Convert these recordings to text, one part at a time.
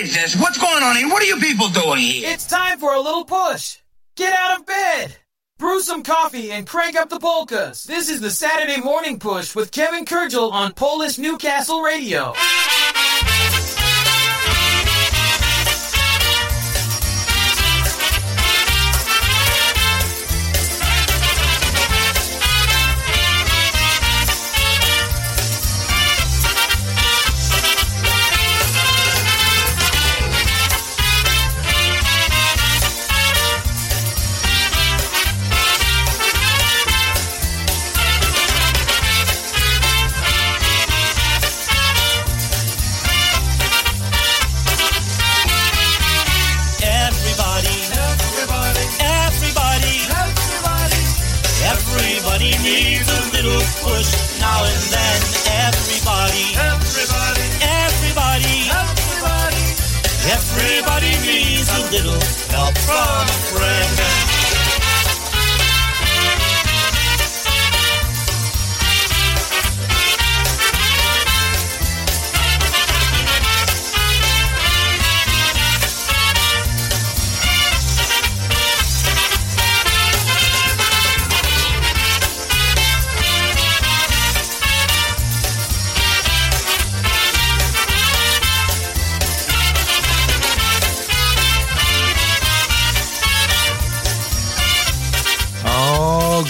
is this? What's going on here? What are you people doing here? It's time for a little push. Get out of bed. Brew some coffee and crank up the polkas. This is the Saturday Morning Push with Kevin Kurdziel on Polish Newcastle Radio.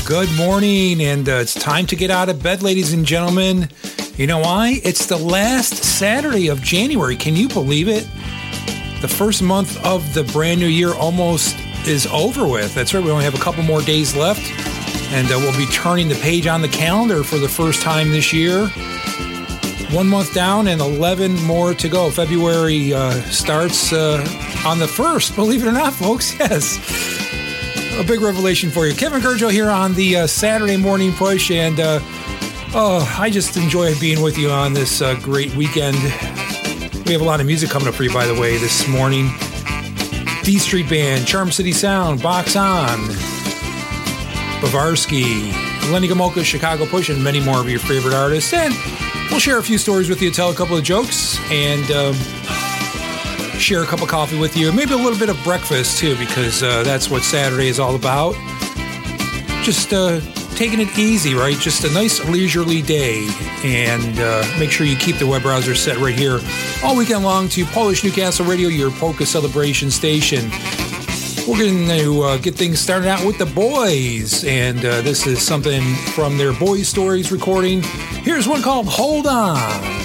Good morning, and it's time to get out of bed, ladies and gentlemen. You know why? It's the last Saturday of January. Can you believe it? The first month of the brand new year almost is over with. That's right. We only have a couple more days left, and we'll be turning the page on the calendar for the first time this year. 1 month down and 11 more to go. February starts on the 1st, believe it or not, folks. Yes. A big revelation for you. Kevin Kurdziel here on the Saturday Morning Push, and I just enjoy being with you on this great weekend. We have a lot of music coming up for you, by the way, this morning. D Street Band, Charm City Sound, Box On, Bavarski, Lenny Gamolka, Chicago Push, and many more of your favorite artists. And we'll share a few stories with you, tell a couple of jokes, and share a cup of coffee with you, maybe a little bit of breakfast too, because that's what Saturday is all about. Just taking it easy, right? Just a nice leisurely day, and make sure you keep the web browser set right here all weekend long to Polish Newcastle Radio, your polka celebration station. We're going to get things started out with the boys, and this is something from their Boys Stories recording. Here's one called Hold On.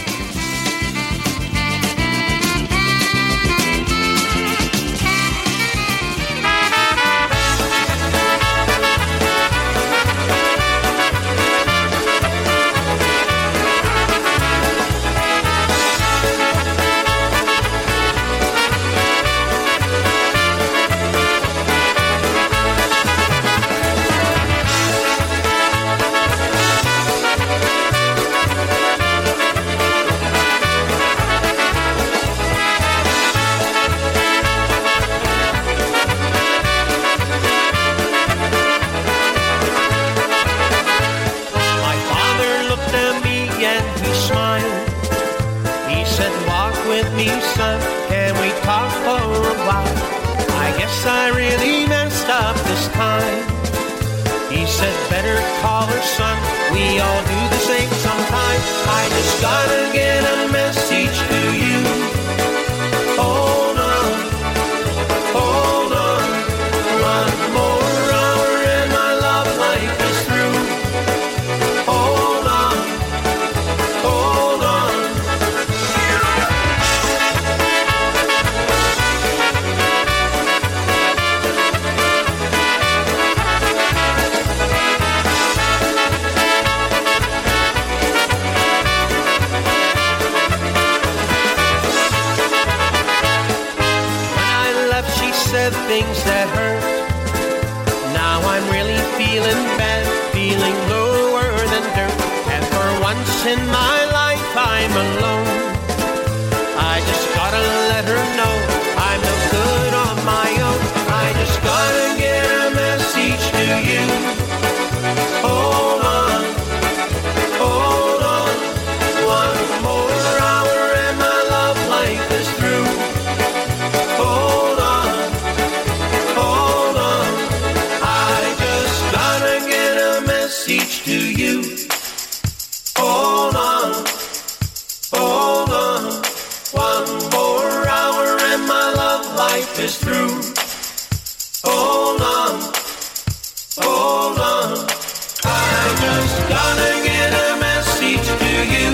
One more hour and my love life is through. life is through. Hold on, hold on. I just gotta get a message to you.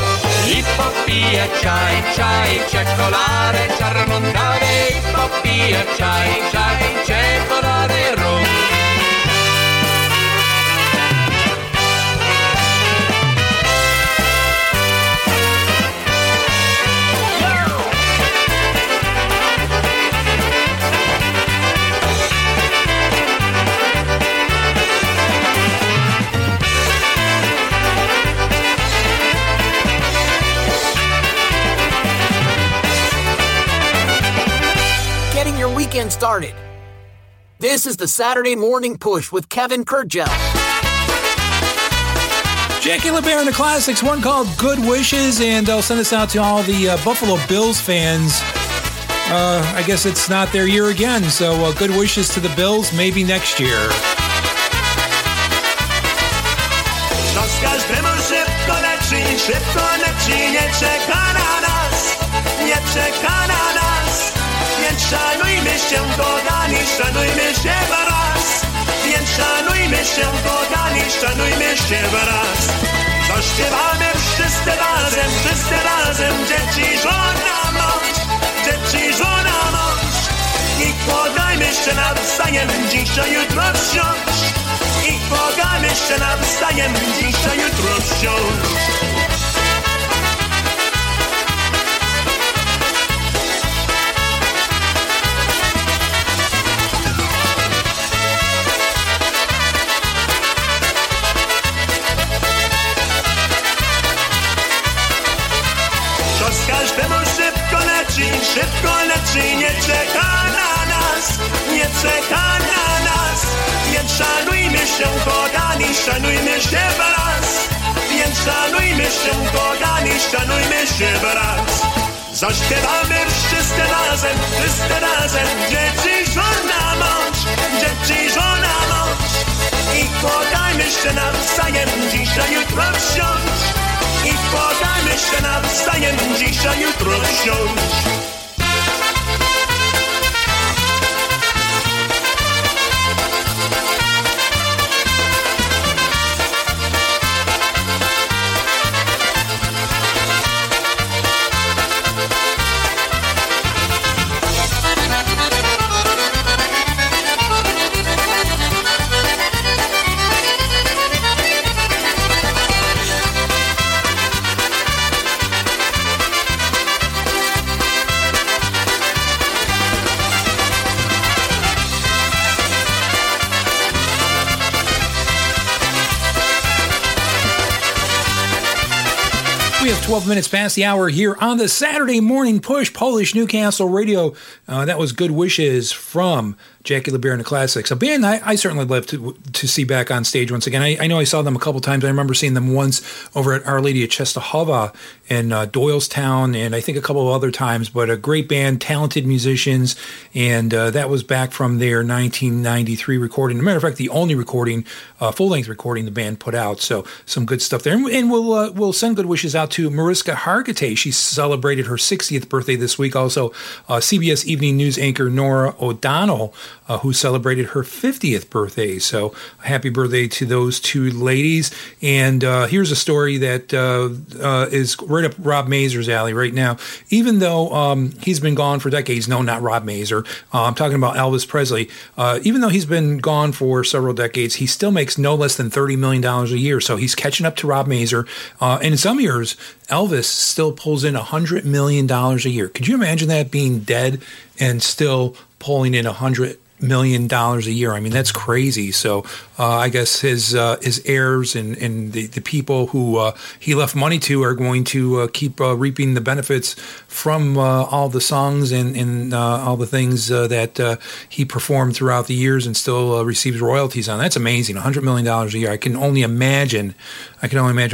I popije czaj, czaj, czekoladę, czarnkadę. I popije czaj, czaj, czekoladę, rum. Your weekend started. This is the Saturday Morning Push with Kevin Kurdziel. Jackie LaBear in the classics, one called Good Wishes, and I'll send this out to all the Buffalo Bills fans. I guess it's not their year again, so good wishes to the Bills, maybe next year. Więc szanujmy się, kochani, szanujmy się wraz. Więc szanujmy się, kochani, szanujmy się wraz. Zaśpiewamy wszyscy razem, dzieci żona mądź, dzieci żona mądź. I podajmy się nawzajem, dzisiaj, jutro wciąż. I błagamy się nawzajem, dzisiaj, jutro wciąż. Każdemu szybko leci, nie czeka na nas, nie czeka na nas. Więc szanujmy się kochani, szanujmy się wraz. Więc szanujmy się kochani, szanujmy się wraz. Zaśpiewamy wszyscy razem, dzieci, żona, mąż, dzieci, żona, mąż. I podajmy się nawzajem, dzisiaj, jutro wsiądź. I podajmy się nawzajem, dzisiaj, jutro wsiądź. We have 12 minutes past the hour here on the Saturday Morning Push, Polish Newcastle Radio. That was Good Wishes from Jackie LaBear and the Classics. A band I certainly love to see back on stage once again. I know I saw them a couple times. I remember seeing them once over at Our Lady of Czestochowa in Doylestown, and I think a couple of other times. But a great band, talented musicians, and that was back from their 1993 recording. As a matter of fact, the only recording, full-length recording the band put out. So some good stuff there. And we'll send good wishes out to Mariska Hargitay. She celebrated her 60th birthday this week. Also, CBS Evening News anchor Nora O'Donnell, who celebrated her 50th birthday. So happy birthday to those two ladies. And here's a story that is right up Rob Mazur's alley right now. Even though he's been gone for decades, no, not Rob Mazur. I'm talking about Elvis Presley. Even though he's been gone for several decades, he still makes no less than $30 million a year. So he's catching up to Rob Mazur. And in some years, Elvis still pulls in $100 million a year. Could you imagine that, being dead and still pulling in $100 million a year? I mean, that's crazy. So I guess his heirs and the people who he left money to are going to keep reaping the benefits from all the songs and all the things that he performed throughout the years and still receives royalties on. That's amazing. $100 million a year. I can only imagine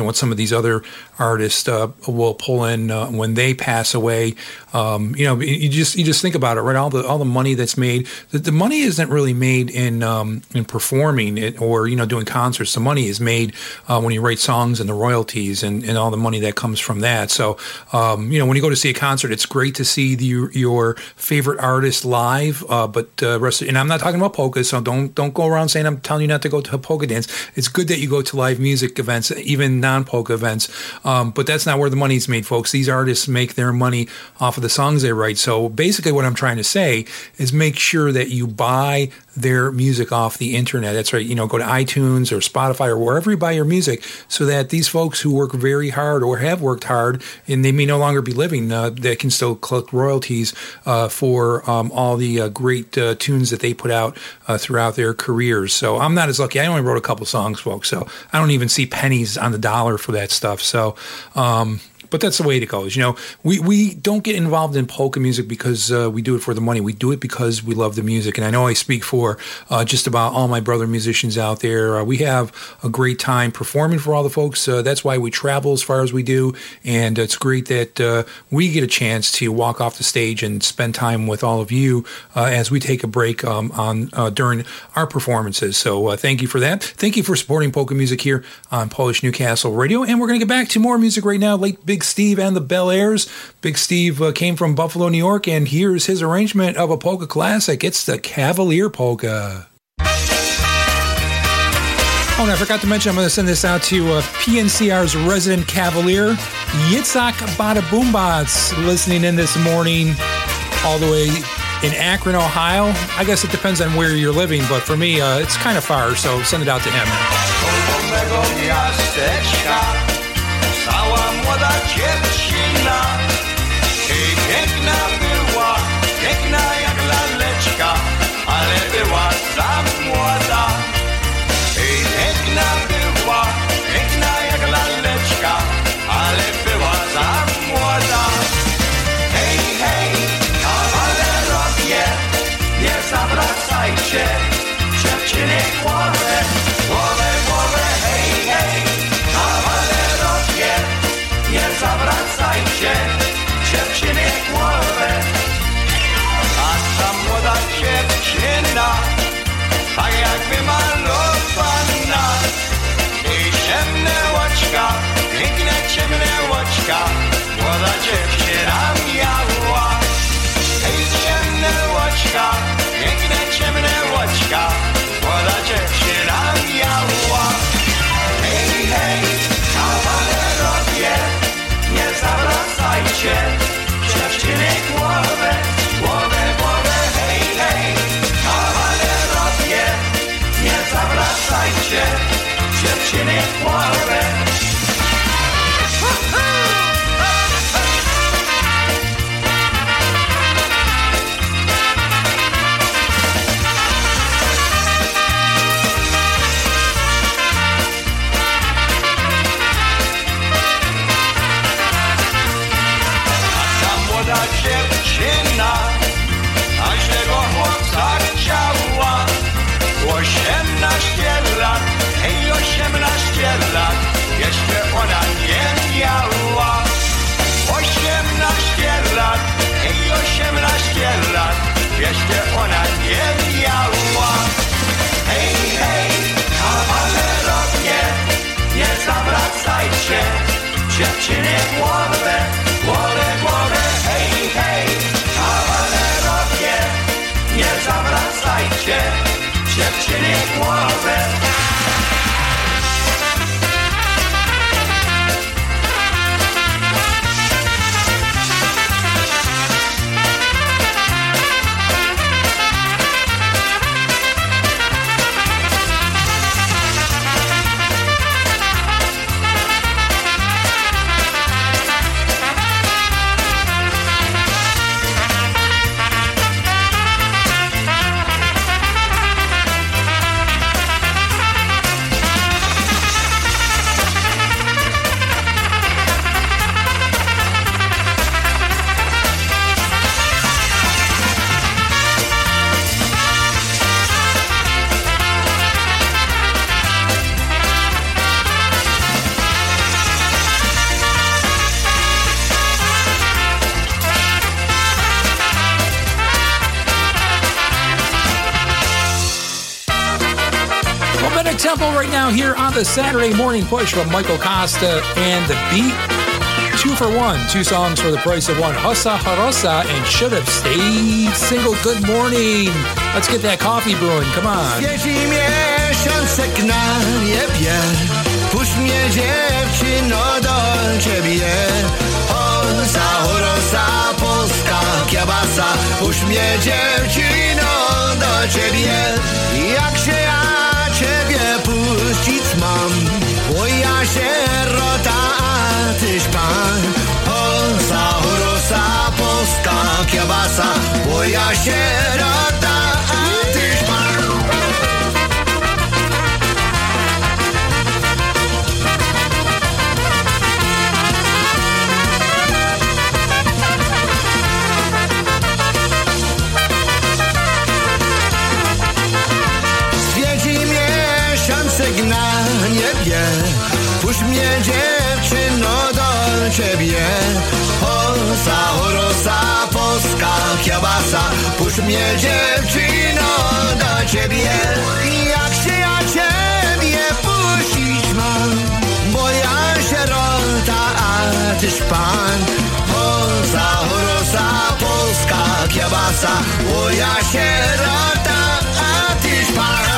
what some of these other artists will pull in when they pass away. You just think about it, right? All the money that's made. The money isn't really made in performing it or doing concerts. The money is made when you write songs and the royalties and all the money that comes from that. So when you go to see a concert, it's great to see your favorite artist live. And I'm not talking about polka, so don't go around saying I'm telling you not to go to a polka dance. It's good that you go to live music events, even non-polka events. But that's not where the money's made, folks. These artists make their money off of the songs they write. So basically what I'm trying to say is make sure that you buy their music off the internet. That's right. Go to iTunes or Spotify or wherever you buy your music, so that these folks who work very hard or have worked hard and they may no longer be living, they can still collect royalties for all the great tunes that they put out throughout their careers. So I'm not as lucky. I only wrote a couple songs, folks. So I don't even see pennies on the dollar for that stuff. So, but that's the way it goes. We don't get involved in polka music because we do it for the money. We do it because we love the music. And I know I speak for just about all my brother musicians out there. We have a great time performing for all the folks. That's why we travel as far as we do. And it's great that we get a chance to walk off the stage and spend time with all of you as we take a break during our performances. So thank you for that. Thank you for supporting polka music here on Polish Newcastle Radio. And we're going to get back to more music right now. Big Steve and the Bel Airs. Big Steve came from Buffalo, New York, and here's his arrangement of a polka classic. It's the Cavalier Polka. Oh, and I forgot to mention, I'm going to send this out to PNCR's resident Cavalier, Yitzhak Badaboombats, listening in this morning all the way in Akron, Ohio. I guess it depends on where you're living, but for me, it's kind of far, so send it out to him. The Saturday Morning Push from Michael Kosta and The Beat. 2 for 1, 2 songs for the price of one. Hossa Harossa and Should Have Stayed Single. Good morning. Let's get that coffee brewing. Come on. Świeci miesiączek na niebie, puść mnie dziewczyno do ciebie. Hossa Harossa, polska kiełbasa, puść mnie dziewczyno do ciebie. Jak się ja ciebie puścić mam, bo ja sierota, a tyś pan. Polsa, rosa, polska kiełbasa, bo ja sierota, a tyś pan. Na niebie, puść mnie dziewczyno do ciebie. Polsa, rosa, polska kiełbasa, puść mnie dziewczyno do ciebie. Jak się ja ciebie puścić mam, bo ja sierota, a tyś pan. Polsa, rosa, polska kiełbasa, bo ja sierota, a tyś pan.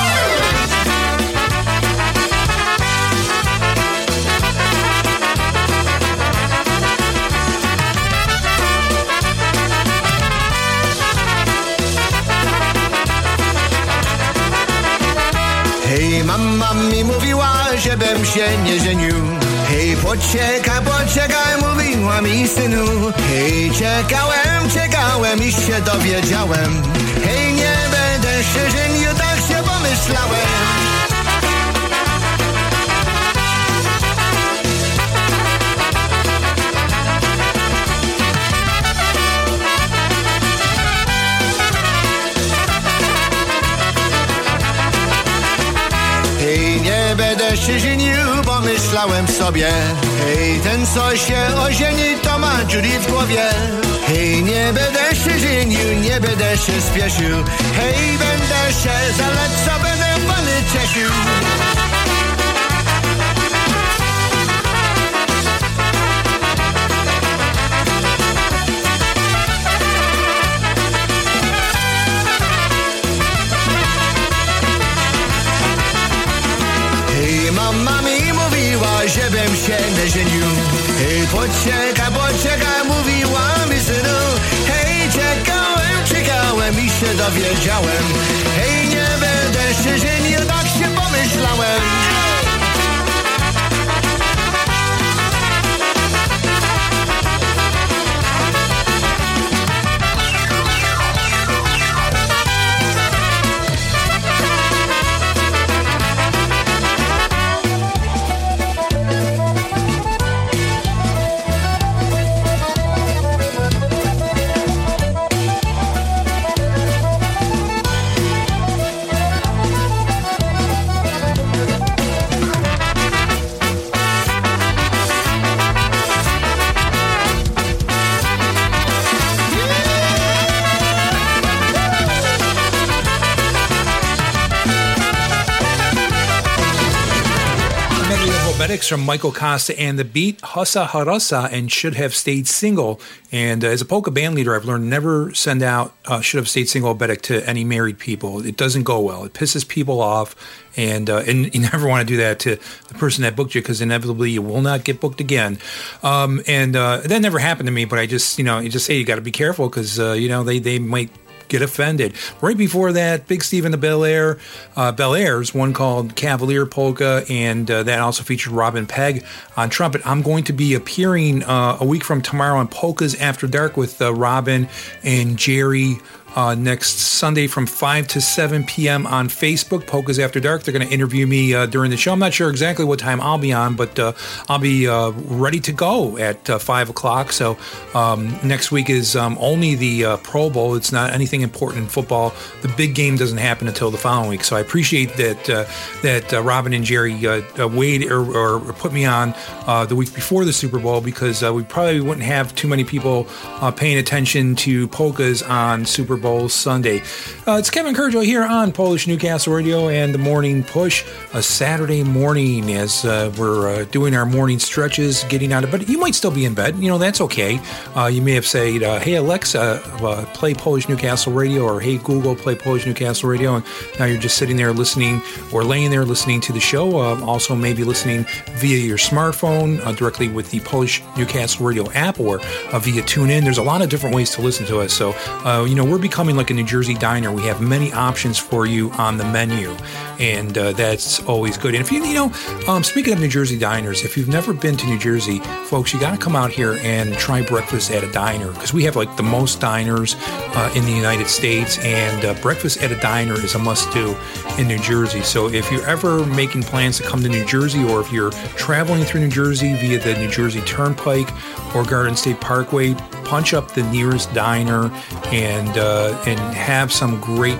Mama mi mówiła, żebym się nie żenił. Hej, poczekaj, poczekaj, mówiła mi synu. Hej, czekałem, czekałem i się dowiedziałem. Hej, nie będę się żenił, tak się pomyślałem. Hej, nie będę się żenił, pomyślałem sobie. Hej, ten co się ożeni, to ma dziury w głowie. Hej, nie będę się żenił, nie będę się spieszył. Hej, będę się zalecał, będę pany cieszył. Mama mi mówiła, żebym się nie żenił. Hej, poczekaj, poczekaj, mówiła mi synu. Hej, czekałem, czekałem i się dowiedziałem. Hej, nie będę się żenił, tak się pomyślałem. From Michael Kosta and the Beat, Hossa Harossa, and Should Have Stayed Single. And as a polka band leader, I've learned never send out Should Have Stayed Single Obedek to any married people. It doesn't go well. It pisses people off, and you never want to do that to the person that booked you, because inevitably you will not get booked again. That never happened to me, but I just, you just say you got to be careful, because, they might get offended. Right before that, Big Steve and the Bel Airs, one called Cavalier Polka, and that also featured Robin Pegg on trumpet. I'm going to be appearing a week from tomorrow on Polkas After Dark with Robin and Jerry next Sunday from 5 to 7 p.m. on Facebook, Polkas After Dark. They're going to interview me during the show. I'm not sure exactly what time I'll be on, but I'll be ready to go at 5 o'clock. So next week is only the Pro Bowl. It's not anything important in football. The big game doesn't happen until the following week. So I appreciate that Robin and Jerry weighed or put me on the week before the Super Bowl, because we probably wouldn't have too many people paying attention to polkas on Super Bowl Sunday. It's Kevin Kurdziel here on Polish Newcastle Radio and the Morning Push, a Saturday morning as we're doing our morning stretches, getting out of bed. You might still be in bed. That's okay. You may have said, hey, Alexa, play Polish Newcastle Radio, or hey, Google, play Polish Newcastle Radio. And now you're just sitting there listening, or laying there listening to the show. Also maybe listening via your smartphone, directly with the Polish Newcastle Radio app, or via TuneIn. There's a lot of different ways to listen to us. So, we're becoming like a New Jersey diner. We have many options for you on the menu, and that's always good. And if speaking of New Jersey diners, if you've never been to New Jersey, folks, you got to come out here and try breakfast at a diner, because we have like the most diners in the United States, and breakfast at a diner is a must-do in New Jersey. So if you're ever making plans to come to New Jersey, or if you're traveling through New Jersey via the New Jersey Turnpike or Garden State Parkway, punch up the nearest diner and have some great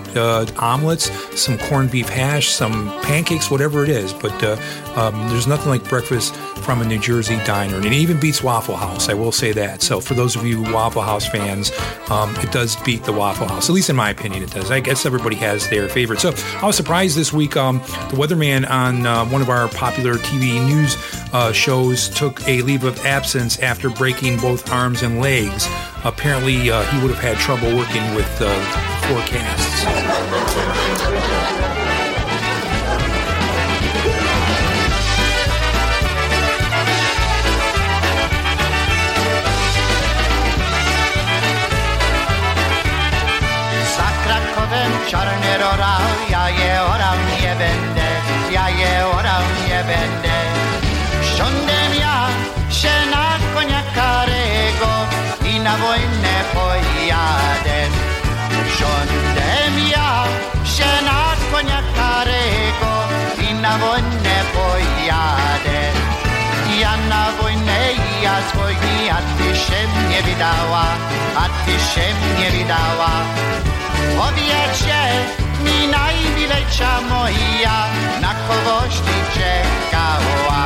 omelets, some corned beef hash, some pancakes, whatever it is. But there's nothing like breakfast from a New Jersey diner, and it even beats Waffle House. I will say that. So for those of you Waffle House fans, it does beat the Waffle House, at least in my opinion it does. I guess everybody has their favorite. So I was surprised this week, the weatherman on one of our popular TV news shows took a leave of absence after breaking both arms and legs. Apparently, he would have had trouble working with forecasts. Za Krakowem czarny roral, ja je oram nie będę, ja nie będę. Siądę ja się na konia karego i na wojnę pojadę. Siądę ja się na konia karego i na wojnę pojadę. Ja na wojnę ja z wojny, a ty się mnie wydała, a ty się mnie wydała. Powiecie mi najmilecia moja, na kogoś ty czekała.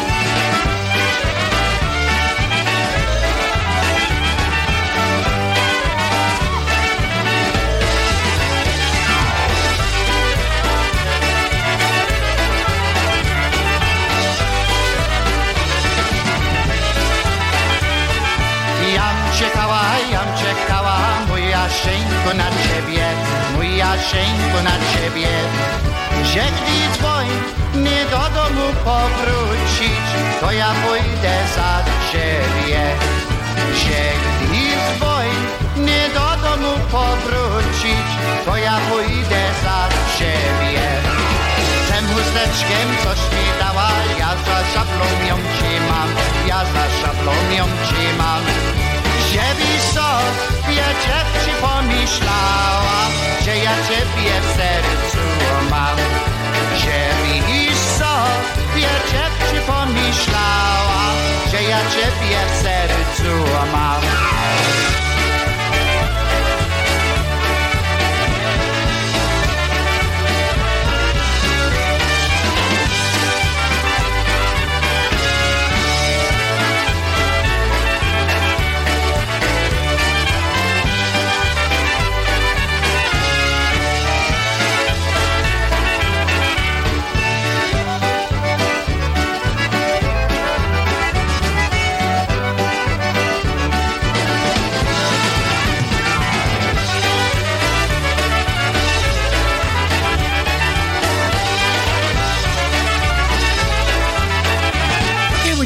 Jam czekała, moja Sieńko na ciebie, moja Sieńko na ciebie. Że gdy wojny do domu powrócić, to ja pójdę za ciebie. Że gdy wojny do domu powrócić, to ja pójdę za ciebie. Tym chusteczkiem coś mi dała, ja za szablą ją trzymam, ja za szablą ją trzymam. Ciebie sobie dziewczy pomyślała, że ja ciebie w sercu mam. Ciebie sobie dziewczy pomyślała, że ja ciebie w sercu mam.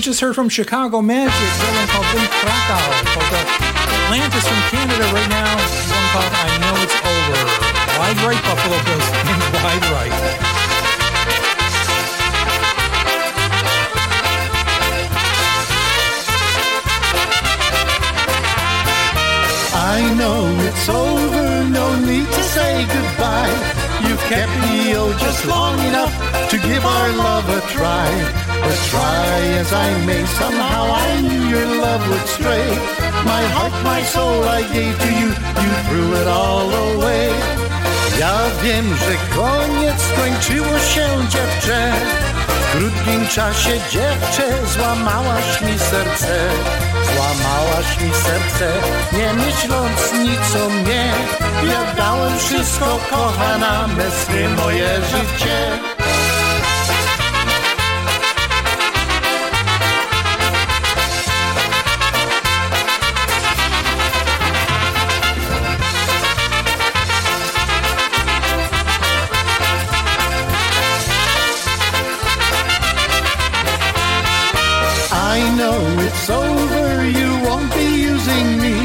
Just heard from Chicago Magic, one called Big Krakow, called Atlantis from Canada right now, one called I Know It's Over. Wide right, Buffalo Bills, wide right. I know it's over, no need to say goodbye. You've kept me, oh, just long enough to give our love a try. But try as I may, somehow I knew your love would stray. My heart, my soul I gave to you, you threw it all away. Ja wiem, że koniec skończyło się, dziewczę. W krótkim czasie, dziewczę, złamałaś mi serce, nie myśląc nic o mnie. Ja dałem wszystko, kochana, me sny, moje życie. It's over, you won't be using me.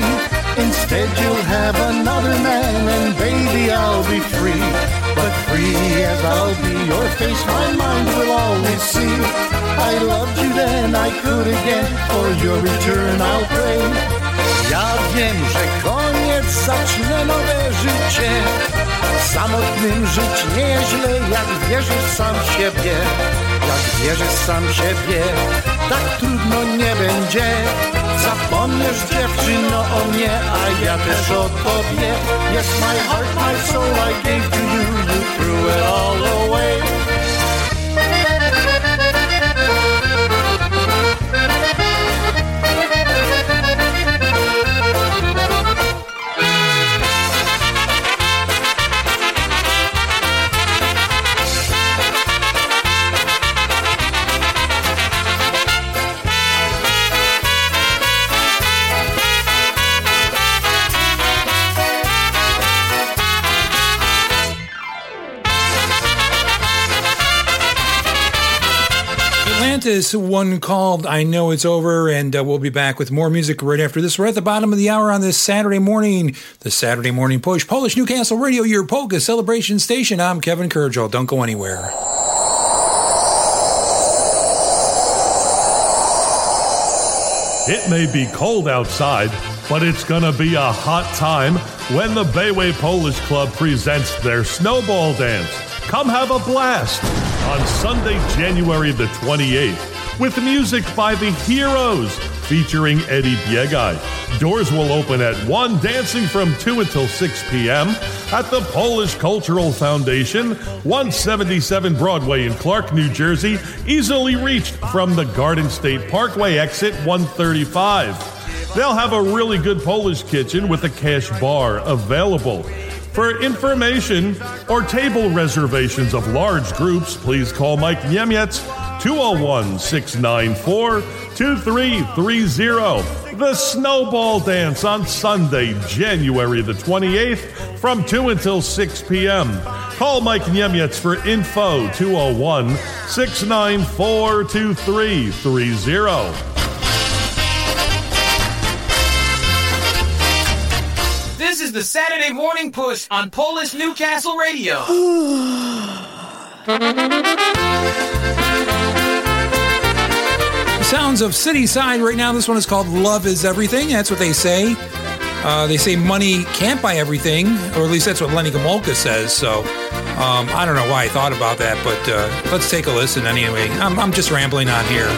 Instead you'll have another man, and baby I'll be free. But free as I'll be, your face my mind will always see. I loved you then, I could again, for your return I'll pray. Ja wiem, że koniec, zacznę nowe życie. Samotnym żyć nieźle, jak wierzysz sam w siebie. Jak wierzysz sam w siebie, tak trudno nie będzie. Zapomniesz, dziewczyno, o mnie, a ja też o tobie. Yes, my heart, my soul I gave to you, you threw it all away. this one called I Know It's Over, and we'll be back with more music right after this. We're at the bottom of the hour on this Saturday morning, the Saturday Morning Push, Polish Newcastle Radio, your polka celebration station. I'm Kevin Kurdziel. Don't go anywhere. It may be cold outside, but it's going to be a hot time when the Bayway Polish Club presents their Snowball Dance. Come have a blast on Sunday, January the 28th, with music by the Heroes featuring Eddie Biega. Doors will open at 1, dancing from 2 until 6 p.m. at the Polish Cultural Foundation, 177 Broadway in Clark, New Jersey, easily reached from the Garden State Parkway exit 135. They'll have a really good Polish kitchen with a cash bar available. For information or table reservations of large groups, please call Mike Niemiec, 201-694-2330. The Snowball Dance on Sunday, January the 28th from 2 until 6 p.m. Call Mike Niemiec for info, 201-694-2330. This is the Saturday Morning Push on Polish Newcastle Radio. Sounds of City Side right now. This one is called Love Is Everything. That's what they say. They say money can't buy everything, or at least that's what Lenny Gamolka says. So I don't know why I thought about that, but let's take a listen anyway. I'm just rambling on here.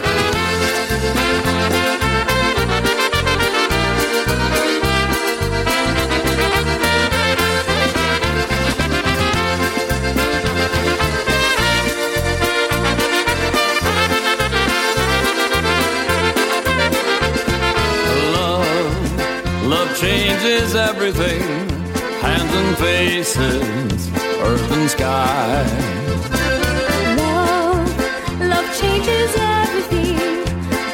Changes everything, hands and faces, earth and sky. Love, love changes everything,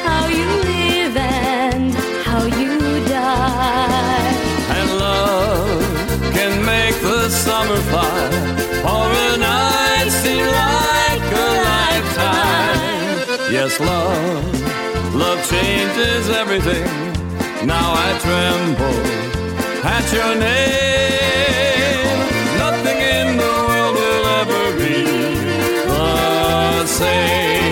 how you live and how you die. And love can make the summer fly, or a night seem like a lifetime. Yes, love, love changes everything. Now I tremble at your name. Nothing in the world will ever be the same.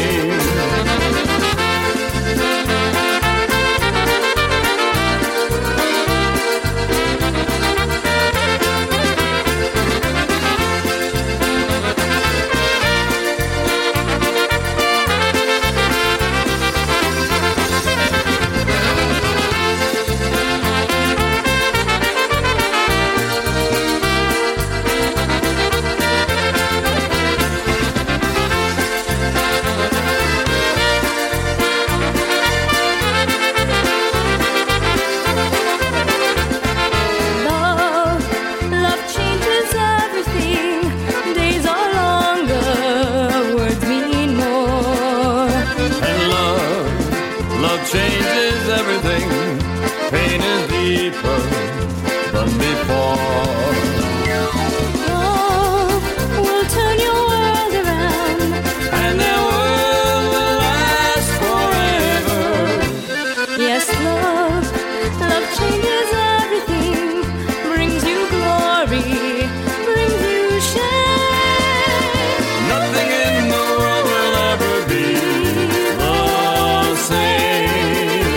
Nothing in the world will ever be the same.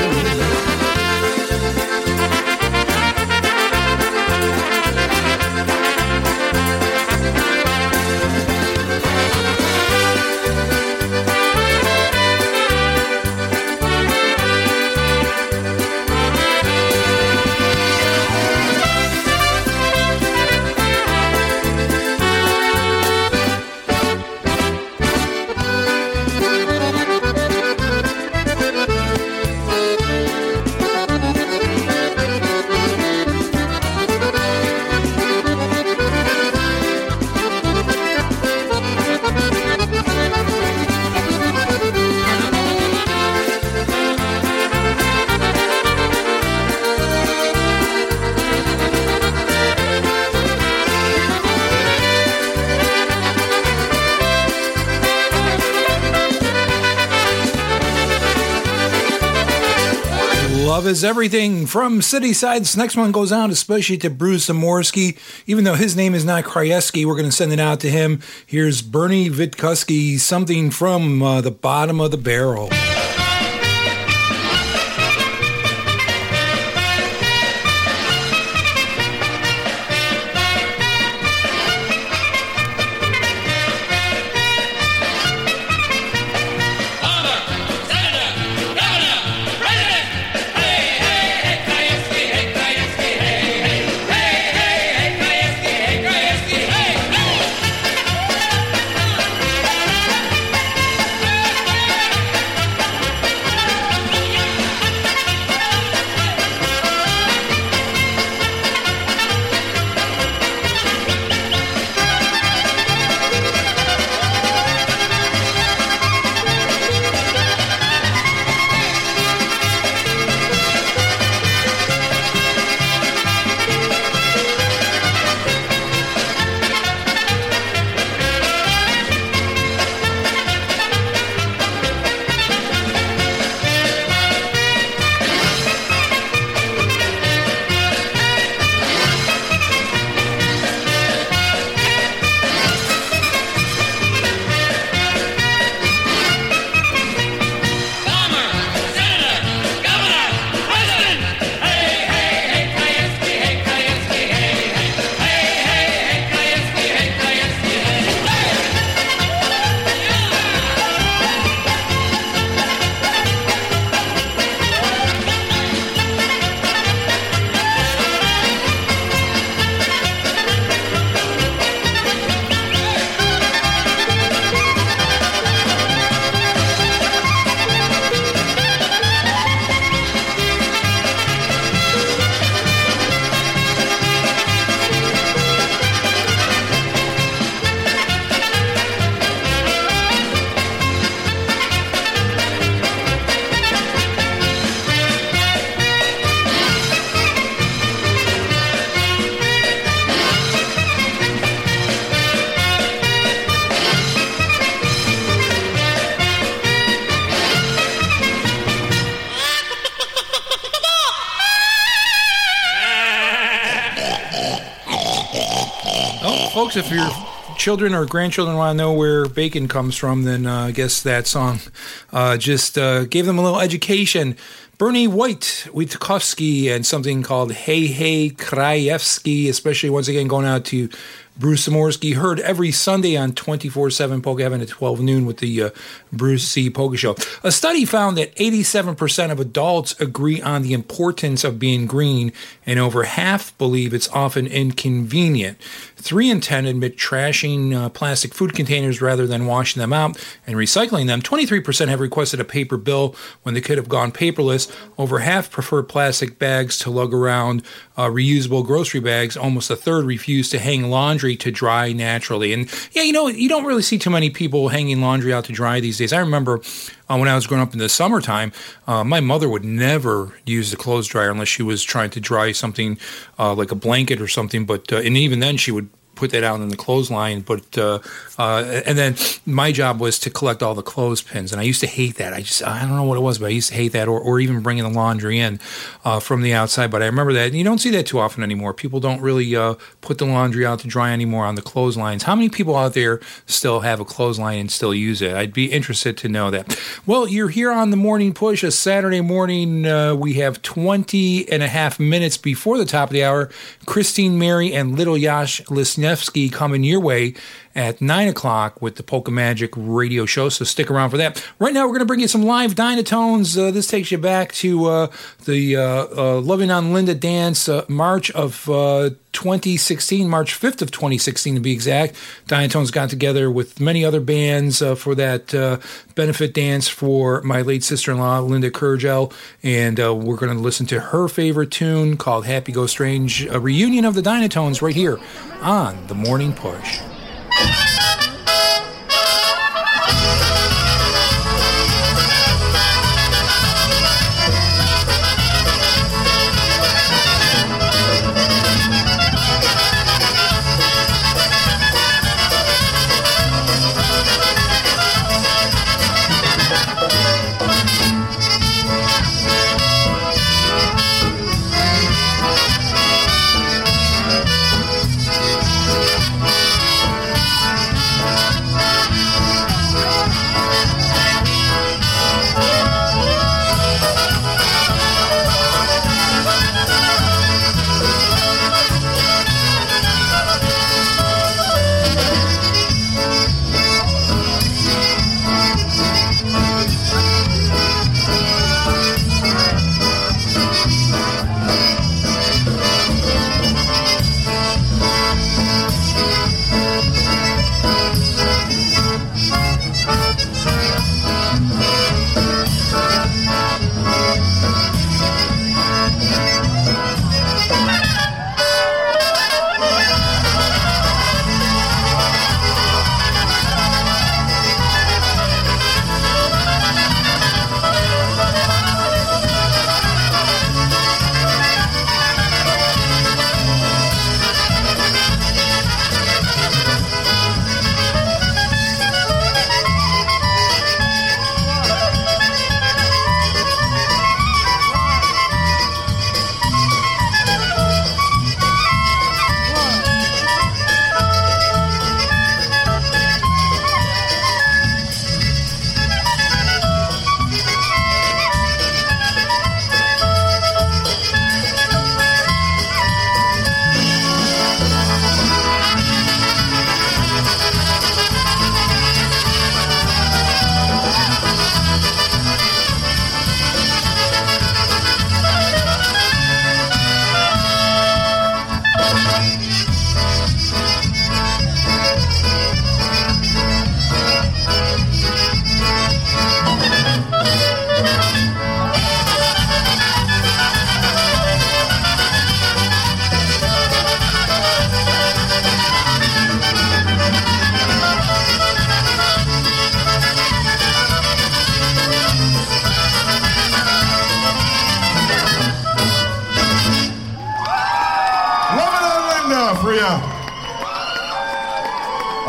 Love is everything from City Sides. Next one goes out especially to Bruce Zamorski. Even though his name is not Krajewski, we're going to send it out to him. Here's Bernie Witkowski, something from the bottom of the barrel. If your children or grandchildren want to know where bacon comes from, then I guess that song just gave them a little education. Bernie Witkowski and something called Hey Hey Krajewski, especially once again going out to Bruce Zamorski, heard every Sunday on 24/7 Pokeheaven at 12 noon with the Bruce C. Poke Show. A study found that 87% of adults agree on the importance of being green, and over half believe it's often inconvenient. 3 in 10 admit trashing plastic food containers rather than washing them out and recycling them. 23% have requested a paper bill when they could have gone paperless. Over half prefer plastic bags to lug around reusable grocery bags. Almost a third refuse to hang laundry to dry naturally. And yeah, you know, you don't really see too many people hanging laundry out to dry these days. I remember when I was growing up in the summertime, my mother would never use the clothes dryer unless she was trying to dry something like a blanket or something. But and even then, she would put that out in the clothesline. But and then my job was to collect all the clothespins, and I used to hate that. I don't know what it was, but I used to hate that, or even bringing the laundry in from the outside. But I remember that, and you don't see that too often anymore. People don't really put the laundry out to dry anymore on the clotheslines. How many people out there still have a clothesline and still use it? I'd be interested to know that. Well, you're here on the Morning Push, a Saturday morning. We have 20 and a half minutes before the top of the hour. Christine Mary and Little Yash Lisnevsky coming your way at 9 o'clock with the Polka Magic radio show, so stick around for that. Right now, we're going to bring you some live Dynatones. This takes you back to the Loving on Linda dance, March of 2016, March 5th of 2016 to be exact. Dynatones got together with many other bands for that benefit dance for my late sister-in-law, Linda Kurgel, and we're going to listen to her favorite tune called Happy Go Strange, a reunion of the Dynatones right here on The Morning Push.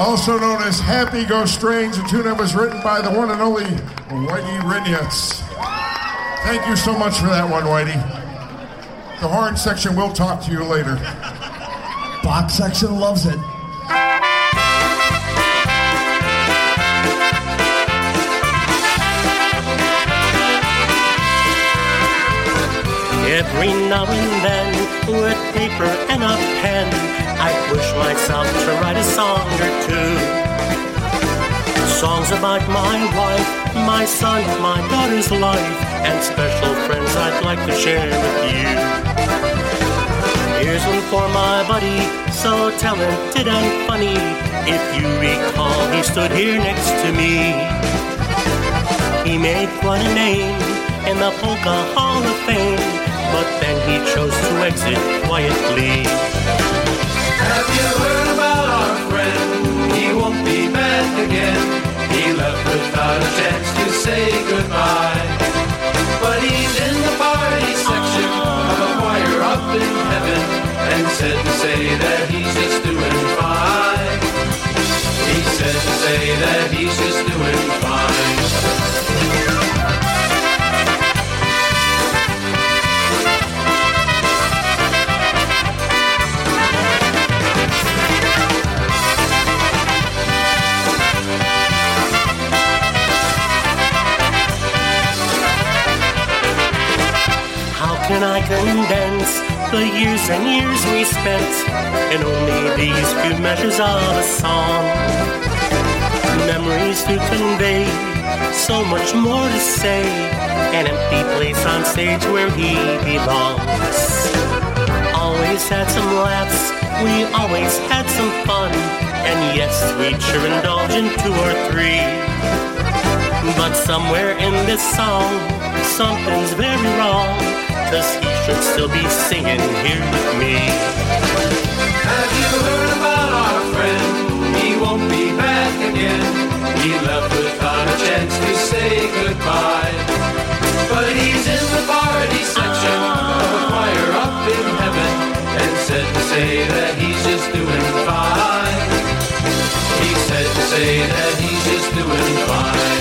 also known as Happy Go Strange. The tune that was written by the one and only Whitey Rignetz. Thank you so much for that one, Whitey. The horn section will talk to you later. Box section loves it. Every now and then, with paper and a pen, I push myself to write a song or two. Songs about my wife, my son, my daughter's life, and special friends I'd like to share with you. Here's one for my buddy, so talented and funny. If you recall, he stood here next to me. He made quite a name in the Polka Hall of Fame, but then he chose to exit quietly. Have you heard about our friend? He won't be back again. He left without a chance to say goodbye. But he's in the party section of a choir up in heaven, and said to say that he's just doing fine. He said to say that he's just doing fine. And I condense the years and years we spent in only these few measures of a song. Memories to convey, so much more to say, an empty place on stage where he belongs. Always had some laughs, we always had some fun, and yes, we sure indulge in two or three. But somewhere in this song, something's very wrong, 'cause he should still be singing here with me. Have you heard about our friend? He won't be back again. He left without a chance to say goodbye. But he's in the party section of a choir up in heaven, and said to say that he's just doing fine. He said to say that he's just doing fine.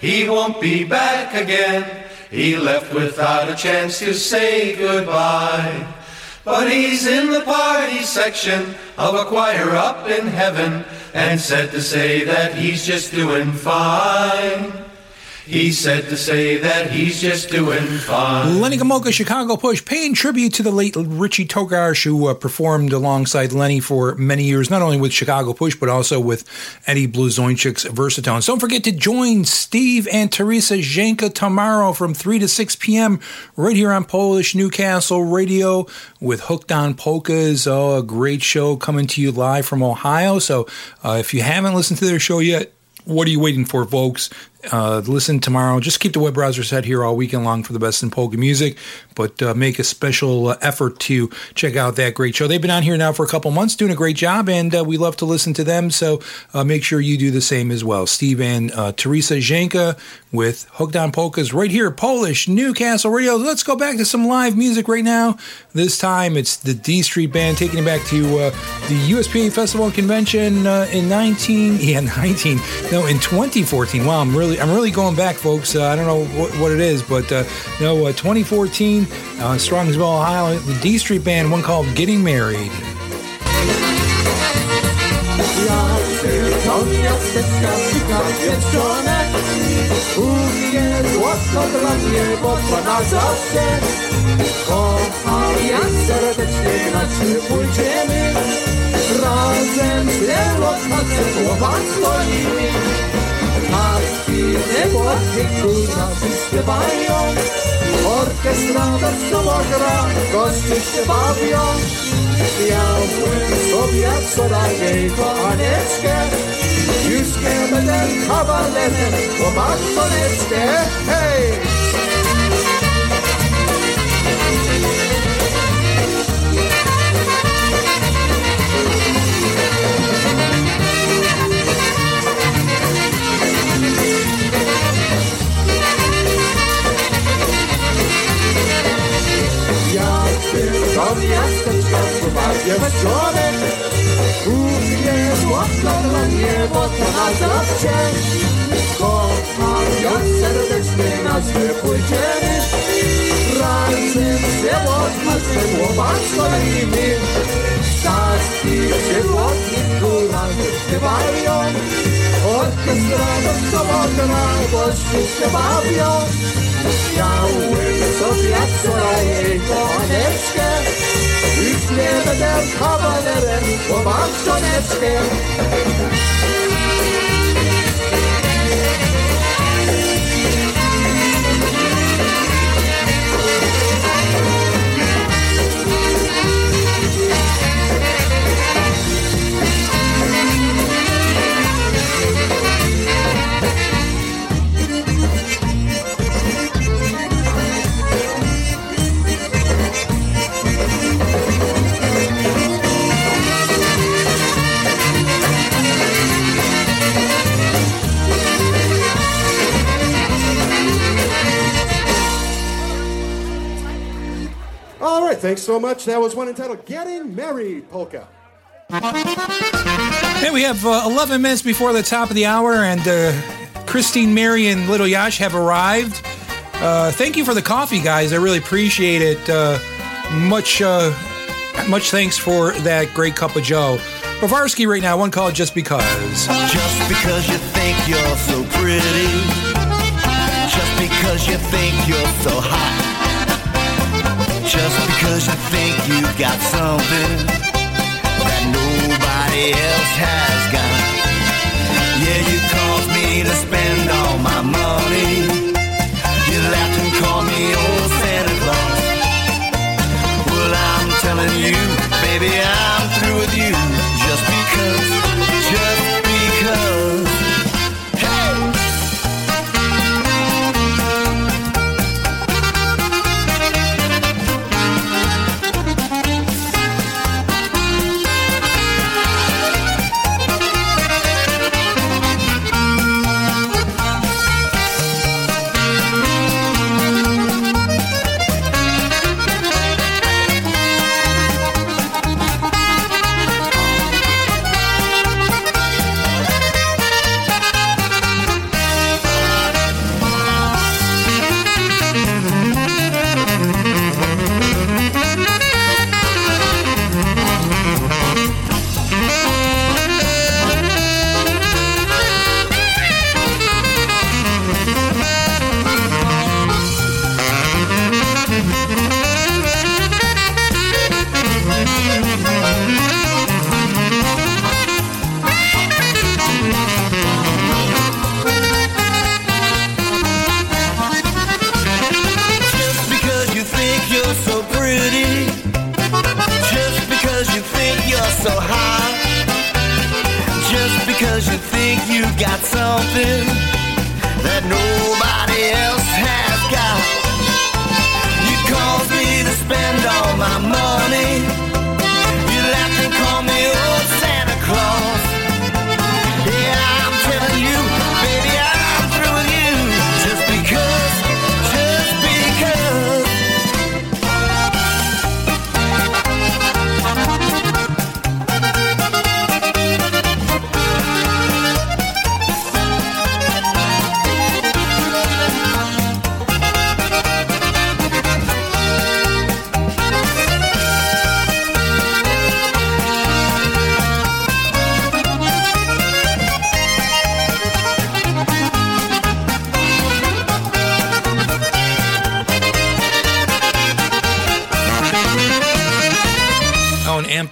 He won't be back again. He left without a chance to say goodbye. But he's in the party section of a choir up in heaven, and said to say that he's just doing fine. He said to say that he's just doing fine. Lenny Gamolka, Chicago Push, paying tribute to the late Richie Tokarz, who performed alongside Lenny for many years, not only with Chicago Push, but also with Eddie Bluzoinchik's Versatones. Don't forget to join Steve and Teresa Zienka tomorrow from 3 to 6 p.m. right here on Polish Newcastle Radio with Hooked on Polkas. Oh, a great show coming to you live from Ohio. So if you haven't listened to their show yet, what are you waiting for, folks? Listen tomorrow. Just keep the web browser set here all weekend long for the best in polka music, but make a special effort to check out that great show. They've been on here now for a couple months, doing a great job, and we love to listen to them, so make sure you do the same as well. Steve and Teresa Zienka with Hooked on Polkas right here, Polish Newcastle Radio. Let's go back to some live music right now. This time it's the D Street Band taking it back to the USPA Festival and Convention in 2014. Wow, I'm really going back, folks. I don't know what it is, but 2014, Strongsville, Ohio, the D Street Band, one called Getting Married. Płatki kurzacy śpiewają, orkiestra wesoło gra, goście się bawią. Ja byłem sobie wczoraj jej kochanieczkę, już nie będę kawalerem, bo mam koneczkę, hej! niebo to nas zawsze. Kochając serdecznie na zwykły dzień. Razem się odmarzmy chłopacowymi. Staski się włodni, górały śpiewają. Orkiestra do sobotna, głośni się bawią. Miałem sobie co najmniej koneczkę. Już nie będę kawalerem, chłopaczoneczkiem. Thanks so much. That was one entitled Getting Married Polka. Hey, we have 11 minutes before the top of the hour, and Christine, Mary, and Little Yash have arrived. Thank you for the coffee, guys. I really appreciate it. Much thanks for that great cup of joe. Bavarski right now, one called Just Because. Just because you think you're so pretty. Just because you think you're so hot. Just because you think you got something that nobody else has got. Yeah, you caused me to spend all my money. You laughed and called me old Santa Claus. Well, I'm telling you, baby, I'm through with you. Just because, just because.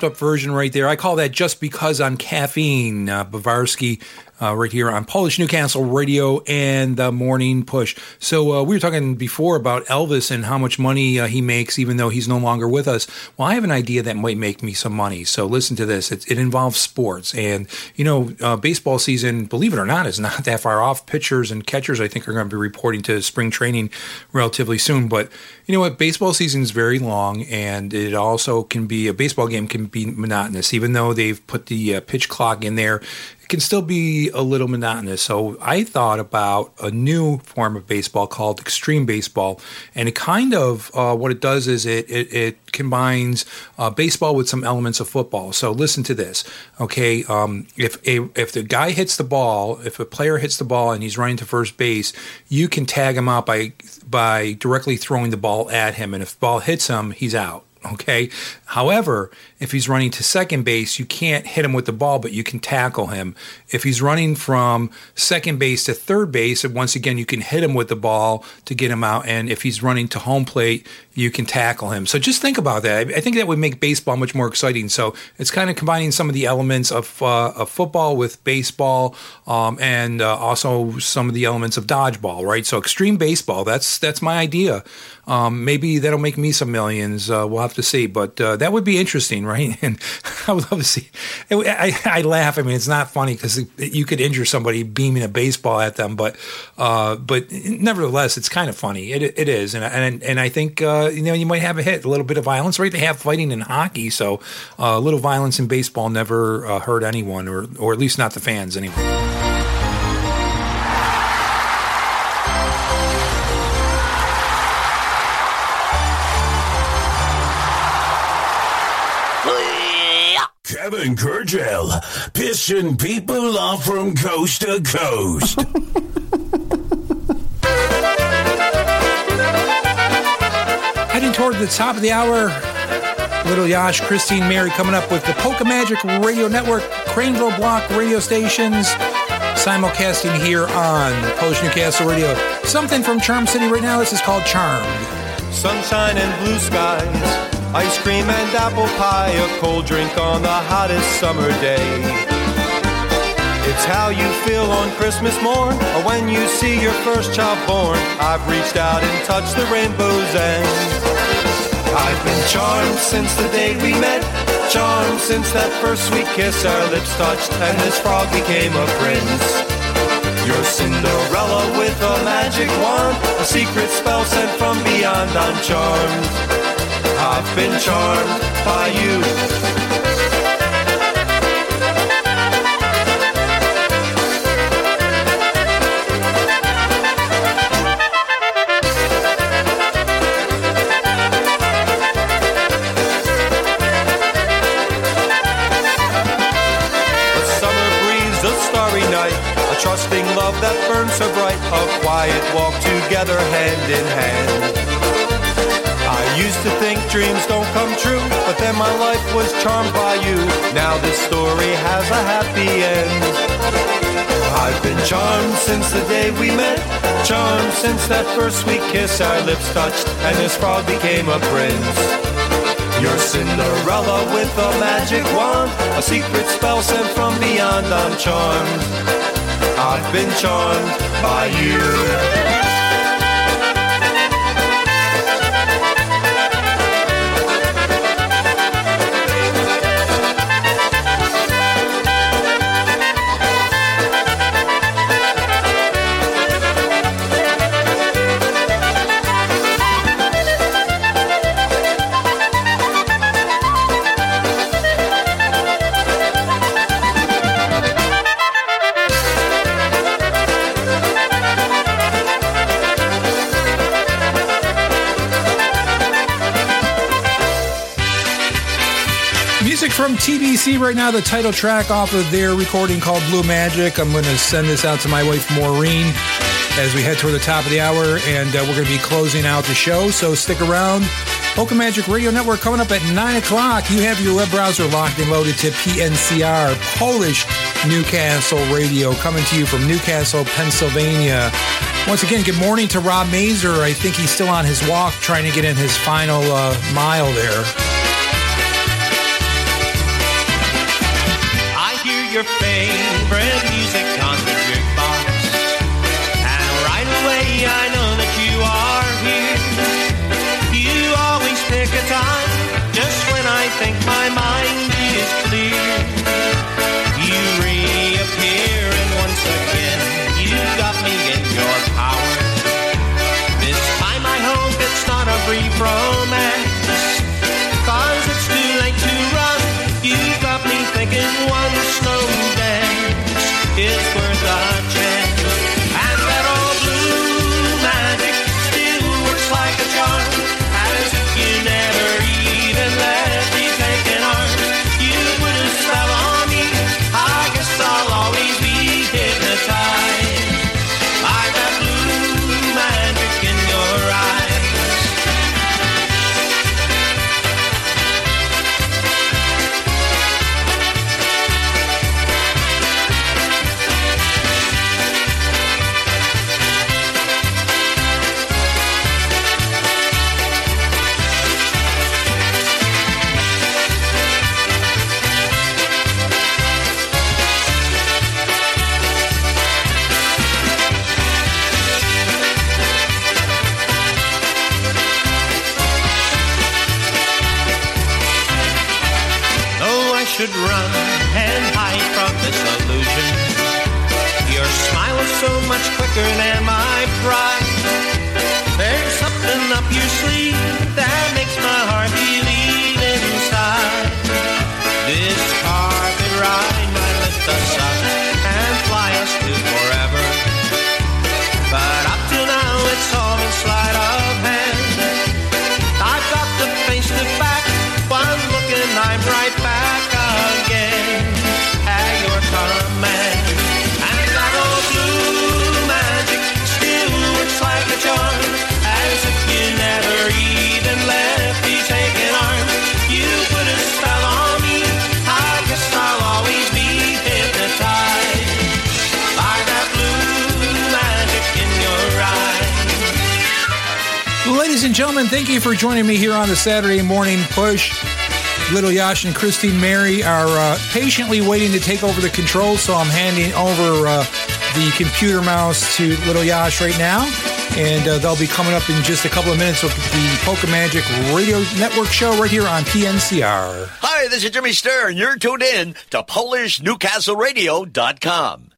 Up version right there. I call that Just Because on Caffeine. Bavarski right here on Polish Newcastle Radio and the Morning Push. So we were talking before about Elvis and how much money he makes even though he's no longer with us. Well, I have an idea that might make me some money. So listen to this. It involves sports. And, you know, baseball season, believe it or not, is not that far off. Pitchers and catchers, I think, are going to be reporting to spring training relatively soon. But you know what? Baseball season is very long, and it also can be a baseball game can be monotonous. Even though they've put the pitch clock in there, can still be a little monotonous. So I thought about a new form of baseball called extreme baseball. And it kind of, what it does is it combines baseball with some elements of football. So listen to this, okay? If the guy hits the ball, if a player hits the ball and he's running to first base, you can tag him out by directly throwing the ball at him. And if the ball hits him, he's out. Okay. However, if he's running to second base, you can't hit him with the ball, but you can tackle him. If he's running from second base to third base, once again, you can hit him with the ball to get him out. And if he's running to home plate, you can tackle him. So just think about that. I think that would make baseball much more exciting. So it's kind of combining some of the elements of football with baseball, and also some of the elements of dodgeball, right? So extreme baseball, that's my idea. Maybe that'll make me some millions. We'll have to see, but that would be interesting, right? And I would love to see. I laugh. I mean, it's not funny because you could injure somebody beaming a baseball at them, but nevertheless, it's kind of funny. It is, and I think you might have a hit, a little bit of violence, right? They have fighting in hockey, so a little violence in baseball never hurt anyone, or at least not the fans anyway. Kevin Kurdziel, pissing people off from coast to coast. Heading toward the top of the hour, Little Yash, Christine, Mary coming up with the Polka Magic Radio Network, Craneville Block radio stations, simulcasting here on Polish Newcastle Radio. Something from Charm City right now. This is called Charmed. Sunshine and blue skies. Ice cream and apple pie, a cold drink on the hottest summer day. It's how you feel on Christmas morn, or when you see your first child born. I've reached out and touched the rainbow's end. I've been charmed since the day we met, charmed since that first sweet kiss. Our lips touched and this frog became a prince. You're Cinderella with a magic wand, a secret spell sent from beyond. I'm charmed. I've been charmed by you. A summer breeze, a starry night, trusting love that burns so bright, a quiet walk together hand in hand. I used to think dreams don't come true, but then my life was charmed by you. Now this story has a happy end. I've been charmed since the day we met, charmed since that first sweet kiss. Our lips touched and this frog became a prince. You're Cinderella with a magic wand, a secret spell sent from beyond. I'm charmed. I've been charmed by you. From TBC right now, the title track off of their recording called Blue Magic. I'm going to send this out to my wife Maureen as we head toward the top of the hour, and we're going to be closing out the show, so stick around. Polka Magic Radio Network coming up at 9 o'clock. You have your web browser locked and loaded to PNCR, Polish Newcastle Radio, coming to you from Newcastle, Pennsylvania. Once again, good morning to Rob Mazur. I think he's still on his walk trying to get in his final mile there. Your favorite music on the jukebox, and right away I know that you are here. You always pick a time just when I think my mind is clear. You reappear and once again you got me in your power. This time I hope it's not a brief romance, 'cause it's too late to run. You got me thinking one slow dance. much quicker than my pride. There's something up your sleeve that makes my heart believe inside. This carpet ride might lift us up and fly us to forever, but up till now it's all in sleight of hand. I've got to face the fact, one look and I'm right back again at your command. And that old blue magic still works like a charm, as if you never even left these aching arms. You put a spell on me, I guess I'll always be hypnotized by that blue magic in your eyes. Ladies and gentlemen, thank you for joining me here on the Saturday Morning Push. Little Yash and Christine Mary are patiently waiting to take over the controls, so I'm handing over the computer mouse to Little Yash right now, and they'll be coming up in just a couple of minutes with the Pokemagic Radio Network show right here on PNCR. Hi, this is Jimmy Stern. You're tuned in to PolishNewcastleRadio.com.